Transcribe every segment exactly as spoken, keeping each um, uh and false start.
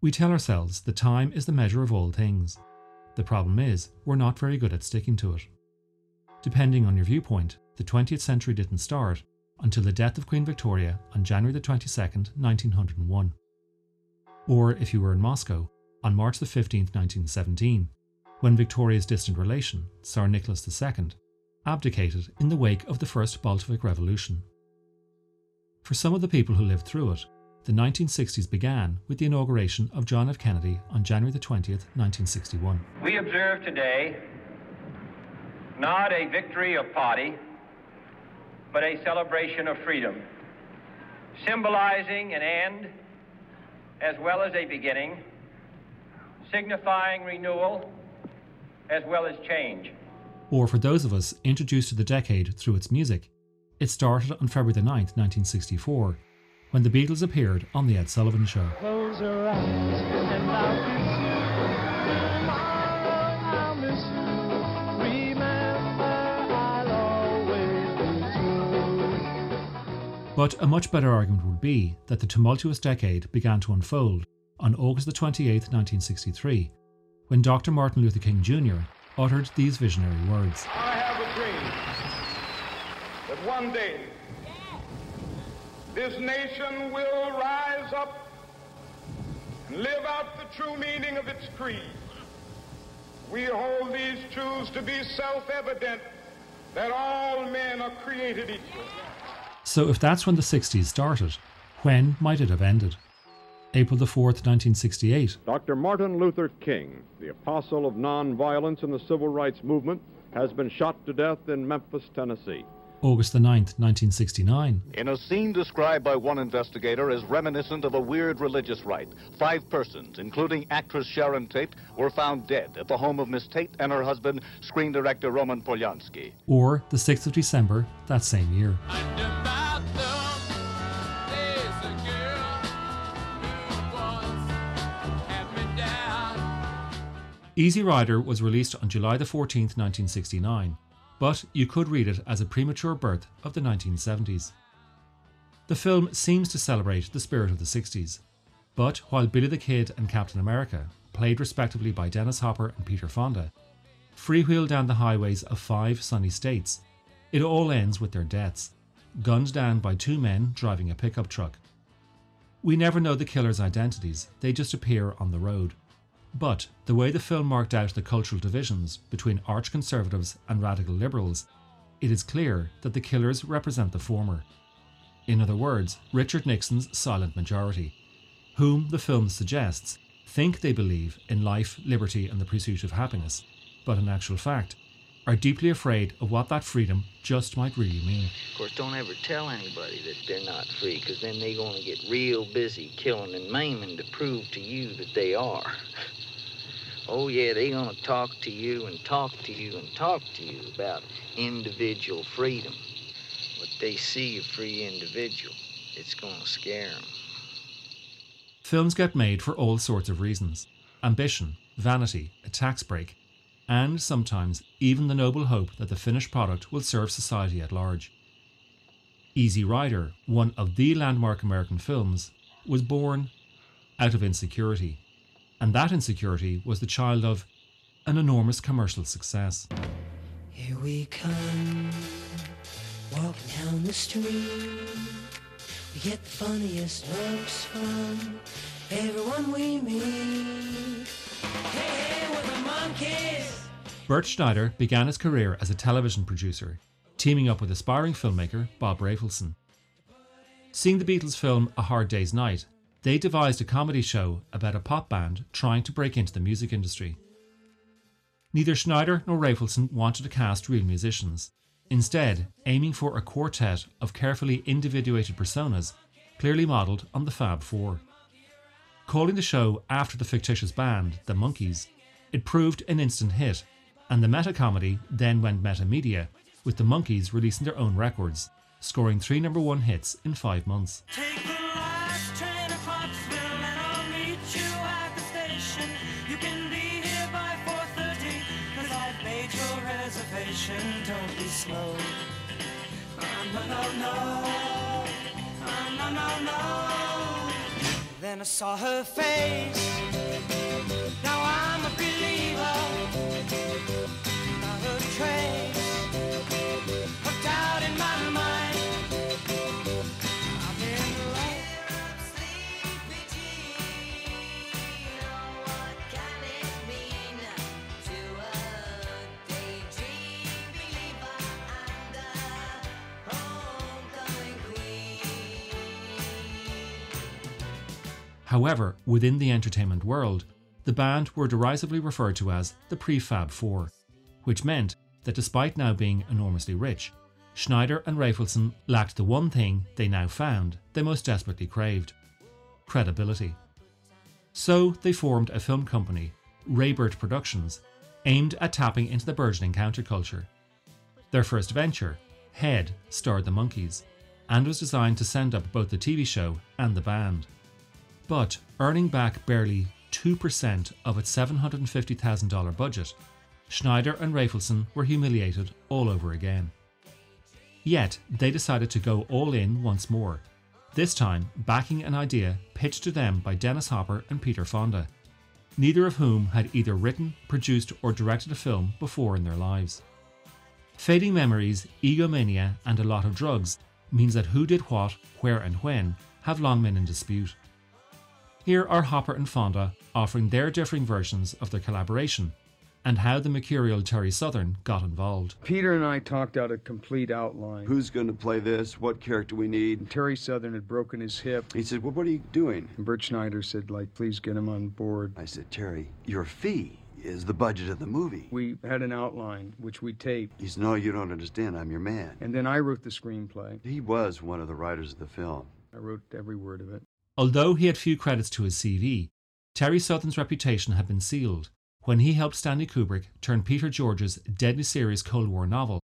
We tell ourselves that time is the measure of all things. The problem is, we're not very good at sticking to it. Depending on your viewpoint, the twentieth century didn't start until the death of Queen Victoria on January the twenty-second, nineteen oh one. Or, if you were in Moscow, on March the fifteenth, nineteen seventeen, when Victoria's distant relation, Tsar Nicholas the Second, abdicated in the wake of the First Bolshevik Revolution. For some of the people who lived through it, the nineteen sixties began with the inauguration of John F. Kennedy on January the twentieth, nineteen sixty-one. We observe today not a victory of party, but a celebration of freedom, symbolizing an end as well as a beginning, signifying renewal as well as change. Or for those of us introduced to the decade through its music, it started on February the ninth, nineteen sixty-four, when the Beatles appeared on The Ed Sullivan Show. Close your eyes and I'll miss you. I'll miss you. Remember, I'll always miss you. But a much better argument would be that the tumultuous decade began to unfold on August the twenty-eighth, nineteen sixty-three, when Doctor Martin Luther King Junior uttered these visionary words. I have a dream that one day this nation will rise up and live out the true meaning of its creed. We hold these truths to be self-evident, that all men are created equal. So if that's when the sixties started, when might it have ended? April the fourth, nineteen sixty-eight. Doctor Martin Luther King, the apostle of nonviolence in the civil rights movement, has been shot to death in Memphis, Tennessee. August the ninth, nineteen sixty-nine. In a scene described by one investigator as reminiscent of a weird religious rite, five persons, including actress Sharon Tate, were found dead at the home of Miss Tate and her husband, screen director Roman Polanski. Or the sixth of December that same year. Easy Rider was released on July the fourteenth, nineteen sixty-nine, but you could read it as a premature birth of the nineteen seventies. The film seems to celebrate the spirit of the sixties, but while Billy the Kid and Captain America, played respectively by Dennis Hopper and Peter Fonda, freewheel down the highways of five sunny states, it all ends with their deaths, gunned down by two men driving a pickup truck. We never know the killers' identities, they just appear on the road. But the way the film marked out the cultural divisions between arch-conservatives and radical liberals, it is clear that the killers represent the former. In other words, Richard Nixon's silent majority, whom the film suggests think they believe in life, liberty and the pursuit of happiness, but in actual fact are deeply afraid of what that freedom just might really mean. Of course, don't ever tell anybody that they're not free, because then they're going to get real busy killing and maiming to prove to you that they are. Oh yeah, they're going to talk to you and talk to you and talk to you about individual freedom. But they see a free individual, it's going to scare them. Films get made for all sorts of reasons. Ambition, vanity, a tax break, and sometimes even the noble hope that the finished product will serve society at large. Easy Rider, one of the landmark American films, was born out of insecurity, and that insecurity was the child of an enormous commercial success. Here we come, walking down the street, we get the funniest looks from everyone we meet. Hey, hey, we're the Monkees! Bert Schneider began his career as a television producer, teaming up with aspiring filmmaker Bob Rafelson. Seeing the Beatles' film A Hard Day's Night, they devised a comedy show about a pop band trying to break into the music industry. Neither Schneider nor Rafelson wanted to cast real musicians, instead aiming for a quartet of carefully individuated personas clearly modelled on the Fab Four. Calling the show after the fictitious band, The Monkees, it proved an instant hit, and the meta-comedy then went meta-media, with the Monkees releasing their own records, scoring three number one hits in five months. Take the last train to Pottsville and I'll meet you at the station. You can be here by four thirty, 'cause I've made your reservation. Don't be slow. No, no, no, no. No, no, no. Then I saw her face. Now I'm a believer. Not a trace of doubt in my mind. I'm in love. Sleepy Jean. Oh, what can it mean to a daydream believer and a homecoming queen? However, within the entertainment world, the band were derisively referred to as the Prefab Four, which meant that despite now being enormously rich, Schneider and Rafelson lacked the one thing they now found they most desperately craved: credibility. So they formed a film company, Raybert Productions, aimed at tapping into the burgeoning counterculture. Their first venture, Head, starred the Monkees, and was designed to send up both the T V show and the band. But earning back barely two percent of its seven hundred fifty thousand dollars budget, Schneider and Rafelson were humiliated all over again. Yet they decided to go all in once more, this time backing an idea pitched to them by Dennis Hopper and Peter Fonda, neither of whom had either written, produced or directed a film before in their lives. Fading memories, egomania and a lot of drugs means that who did what, where and when have long been in dispute. Here are Hopper and Fonda offering their differing versions of their collaboration and how the mercurial Terry Southern got involved. Peter and I talked out a complete outline. Who's going to play this? What character we need? And Terry Southern had broken his hip. He said, well, what are you doing? And Bert Schneider said, like, please get him on board. I said, Terry, your fee is the budget of the movie. We had an outline, which we taped. He said, no, you don't understand. I'm your man. And then I wrote the screenplay. He was one of the writers of the film. I wrote every word of it. Although he had few credits to his C V, Terry Southern's reputation had been sealed when he helped Stanley Kubrick turn Peter George's deadly serious Cold War novel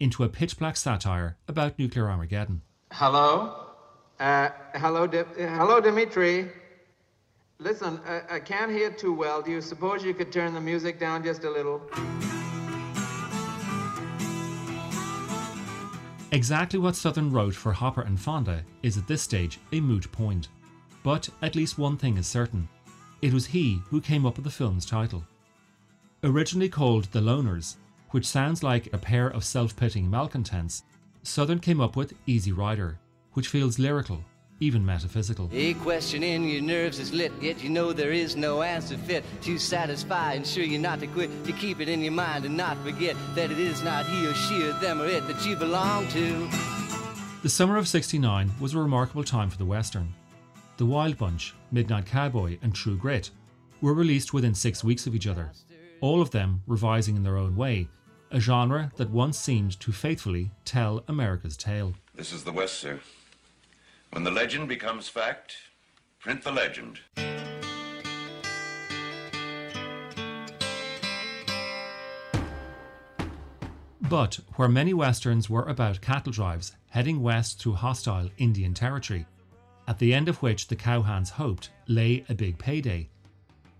into a pitch-black satire about nuclear Armageddon. Hello? Uh, hello, Di- hello, Dimitri. Listen, I-, I can't hear too well. Do you suppose you could turn the music down just a little? Exactly what Southern wrote for Hopper and Fonda is at this stage a moot point. But at least one thing is certain: it was he who came up with the film's title. Originally called The Loners, which sounds like a pair of self-pitying malcontents, Southern came up with Easy Rider, which feels lyrical, even metaphysical. A question in your nerves is lit, yet you know there is no answer fit to satisfy, ensure you not to quit, to keep it in your mind and not forget that it is not he or she or them or it that you belong to. The summer of sixty-nine was a remarkable time for the Western. The Wild Bunch, Midnight Cowboy and True Grit were released within six weeks of each other, all of them revising in their own way a genre that once seemed to faithfully tell America's tale. This is the West, sir. When the legend becomes fact, print the legend. But where many Westerns were about cattle drives heading west through hostile Indian territory, at the end of which the cowhands hoped lay a big payday,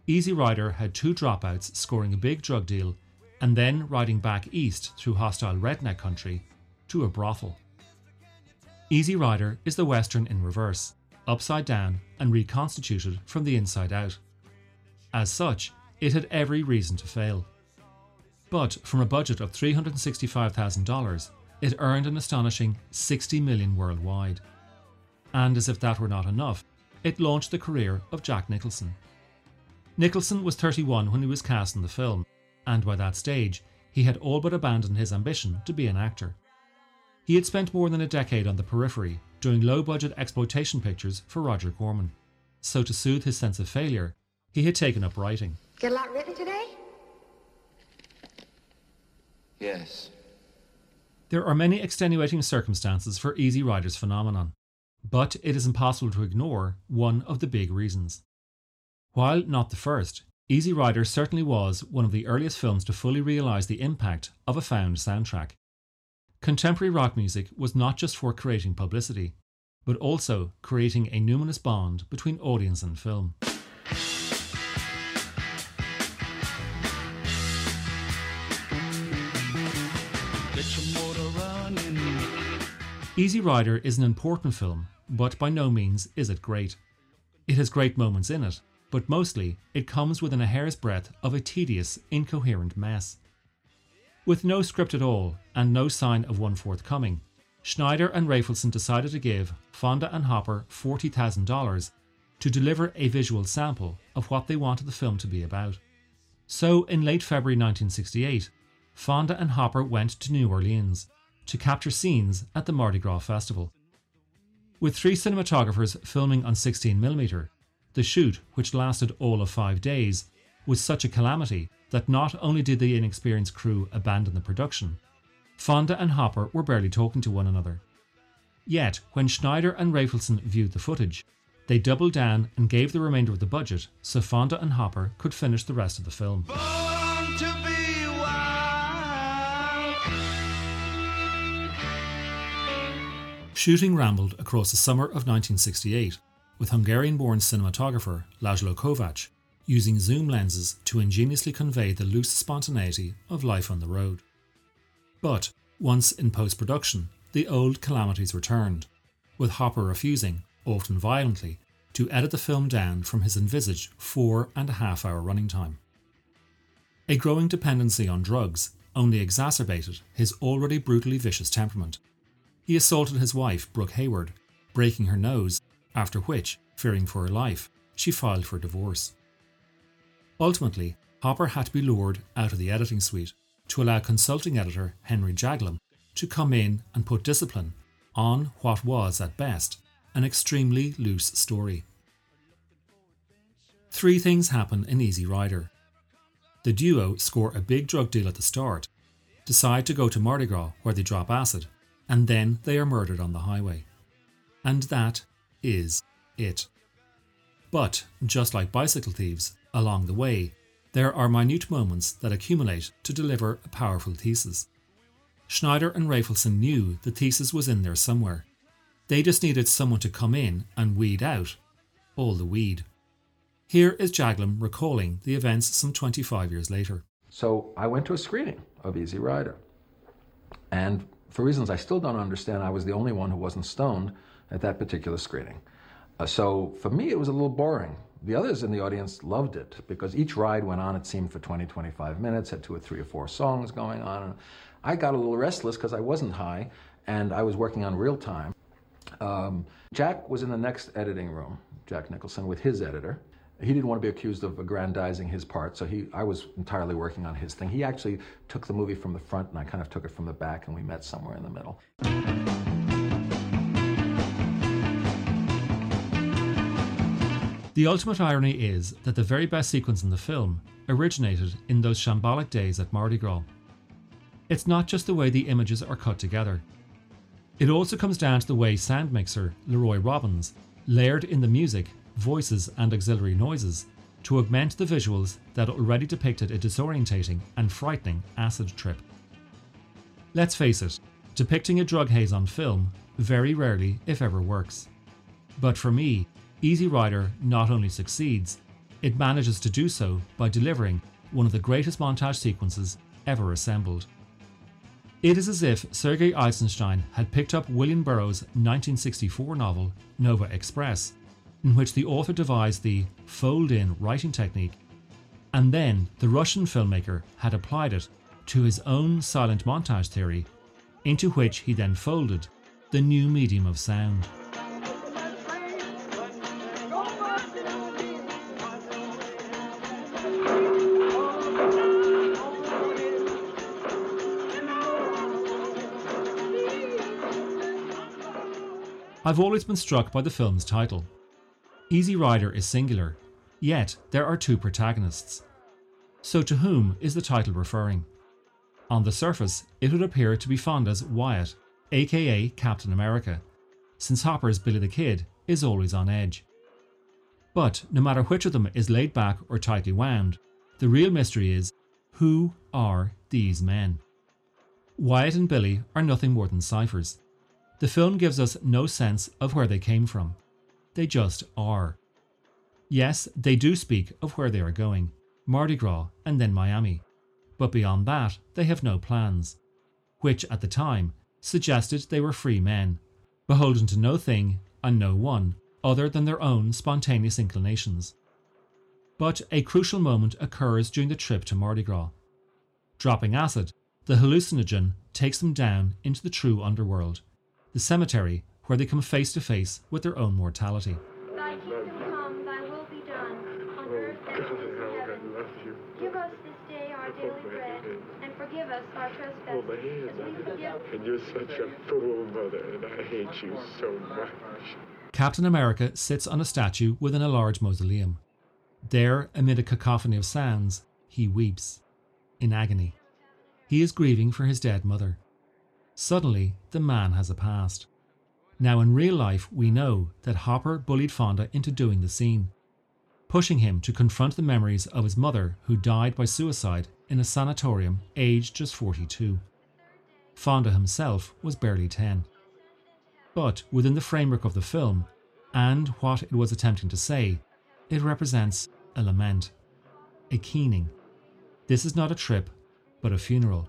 Easy Rider had two dropouts scoring a big drug deal and then riding back east through hostile redneck country to a brothel. Easy Rider is the Western in reverse, upside down and reconstituted from the inside out. As such, it had every reason to fail. But from a budget of three hundred sixty-five thousand dollars, it earned an astonishing sixty million dollars worldwide. And as if that were not enough, it launched the career of Jack Nicholson. Nicholson was thirty-one when he was cast in the film, and by that stage, he had all but abandoned his ambition to be an actor. He had spent more than a decade on the periphery, doing low-budget exploitation pictures for Roger Corman. So to soothe his sense of failure, he had taken up writing. Get a lot written today? Yes. There are many extenuating circumstances for Easy Rider's phenomenon, but it is impossible to ignore one of the big reasons. While not the first, Easy Rider certainly was one of the earliest films to fully realise the impact of a found soundtrack. Contemporary rock music was not just for creating publicity, but also creating a numinous bond between audience and film. Easy Rider is an important film, but by no means is it great. It has great moments in it, but mostly it comes within a hair's breadth of a tedious, incoherent mess. With no script at all and no sign of one forthcoming, Schneider and Rafelson decided to give Fonda and Hopper forty thousand dollars to deliver a visual sample of what they wanted the film to be about. So in late February nineteen sixty-eight, Fonda and Hopper went to New Orleans to capture scenes at the Mardi Gras festival. With three cinematographers filming on sixteen millimeter, the shoot, which lasted all of five days, was such a calamity that not only did the inexperienced crew abandon the production, Fonda and Hopper were barely talking to one another. Yet, when Schneider and Rafelson viewed the footage, they doubled down and gave the remainder of the budget so Fonda and Hopper could finish the rest of the film. Born to be wild. Shooting rambled across the summer of nineteen sixty-eight, with Hungarian-born cinematographer Lajos Kovács using zoom lenses to ingeniously convey the loose spontaneity of life on the road. But once in post-production, the old calamities returned, with Hopper refusing, often violently, to edit the film down from his envisaged four and a half hour running time. A growing dependency on drugs only exacerbated his already brutally vicious temperament. He assaulted his wife, Brooke Hayward, breaking her nose, after which, fearing for her life, she filed for divorce. Ultimately, Hopper had to be lured out of the editing suite to allow consulting editor Henry Jaglom to come in and put discipline on what was, at best, an extremely loose story. Three things happen in Easy Rider. The duo score a big drug deal at the start, decide to go to Mardi Gras where they drop acid, and then they are murdered on the highway. And that is it. But, just like bicycle thieves, along the way, there are minute moments that accumulate to deliver a powerful thesis. Schneider and Rafelson knew the thesis was in there somewhere. They just needed someone to come in and weed out all the weed. Here is Jaglom recalling the events some twenty-five years later. So I went to a screening of Easy Rider. And for reasons I still don't understand, I was the only one who wasn't stoned at that particular screening. Uh, so for me, it was a little boring. The others in the audience loved it because each ride went on, it seemed, for twenty, twenty-five minutes, had two or three or four songs going on. And I got a little restless because I wasn't high and I was working on real time. Um, Jack was in the next editing room, Jack Nicholson, with his editor. He didn't want to be accused of aggrandizing his part, so he, I was entirely working on his thing. He actually took the movie from the front and I kind of took it from the back and we met somewhere in the middle. The ultimate irony is that the very best sequence in the film originated in those shambolic days at Mardi Gras. It's not just the way the images are cut together. It also comes down to the way sound mixer Leroy Robbins layered in the music, voices and auxiliary noises to augment the visuals that already depicted a disorientating and frightening acid trip. Let's face it, depicting a drug haze on film very rarely, if ever, works. But for me, Easy Rider not only succeeds, it manages to do so by delivering one of the greatest montage sequences ever assembled. It is as if Sergei Eisenstein had picked up William Burroughs' nineteen sixty-four novel Nova Express, in which the author devised the fold-in writing technique, and then the Russian filmmaker had applied it to his own silent montage theory, into which he then folded the new medium of sound. I've always been struck by the film's title. Easy Rider is singular, yet there are two protagonists. So to whom is the title referring? On the surface, it would appear to be Fonda's Wyatt, aka Captain America, since Hopper's Billy the Kid is always on edge. But no matter which of them is laid back or tightly wound, the real mystery is, who are these men? Wyatt and Billy are nothing more than ciphers. The film gives us no sense of where they came from. They just are. Yes, they do speak of where they are going, Mardi Gras and then Miami. But beyond that, they have no plans, which at the time suggested they were free men, beholden to no thing and no one, other than their own spontaneous inclinations. But a crucial moment occurs during the trip to Mardi Gras. Dropping acid, the hallucinogen takes them down into the true underworld, the cemetery where they come face to face with their own mortality. Thy kingdom come, thy will be done, on earth as it is in heaven. Give us this day our daily bread, and forgive us our trespasses, as we forgive. And you're such a cruel mother, and I hate you so much. Captain America sits on a statue within a large mausoleum. There, amid a cacophony of sounds, he weeps, in agony. He is grieving for his dead mother. Suddenly, the man has a past. Now in real life, we know that Hopper bullied Fonda into doing the scene, pushing him to confront the memories of his mother who died by suicide in a sanatorium aged just forty-two. Fonda himself was barely ten. But within the framework of the film, and what it was attempting to say, it represents a lament, a keening. This is not a trip, but a funeral.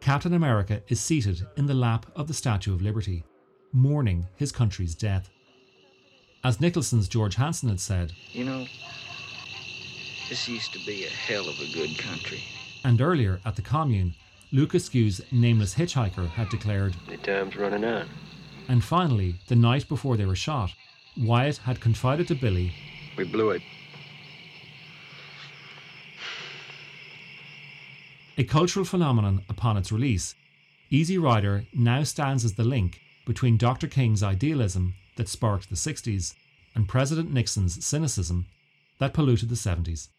Captain America is seated in the lap of the Statue of Liberty, mourning his country's death. As Nicholson's George Hansen had said, "You know, this used to be a hell of a good country." And earlier at the Commune, Lucas Hughes's Nameless Hitchhiker had declared, "The time's running out." And finally, the night before they were shot, Wyatt had confided to Billy, "We blew it." A cultural phenomenon upon its release, Easy Rider now stands as the link between Doctor King's idealism that sparked the sixties and President Nixon's cynicism that polluted the seventies.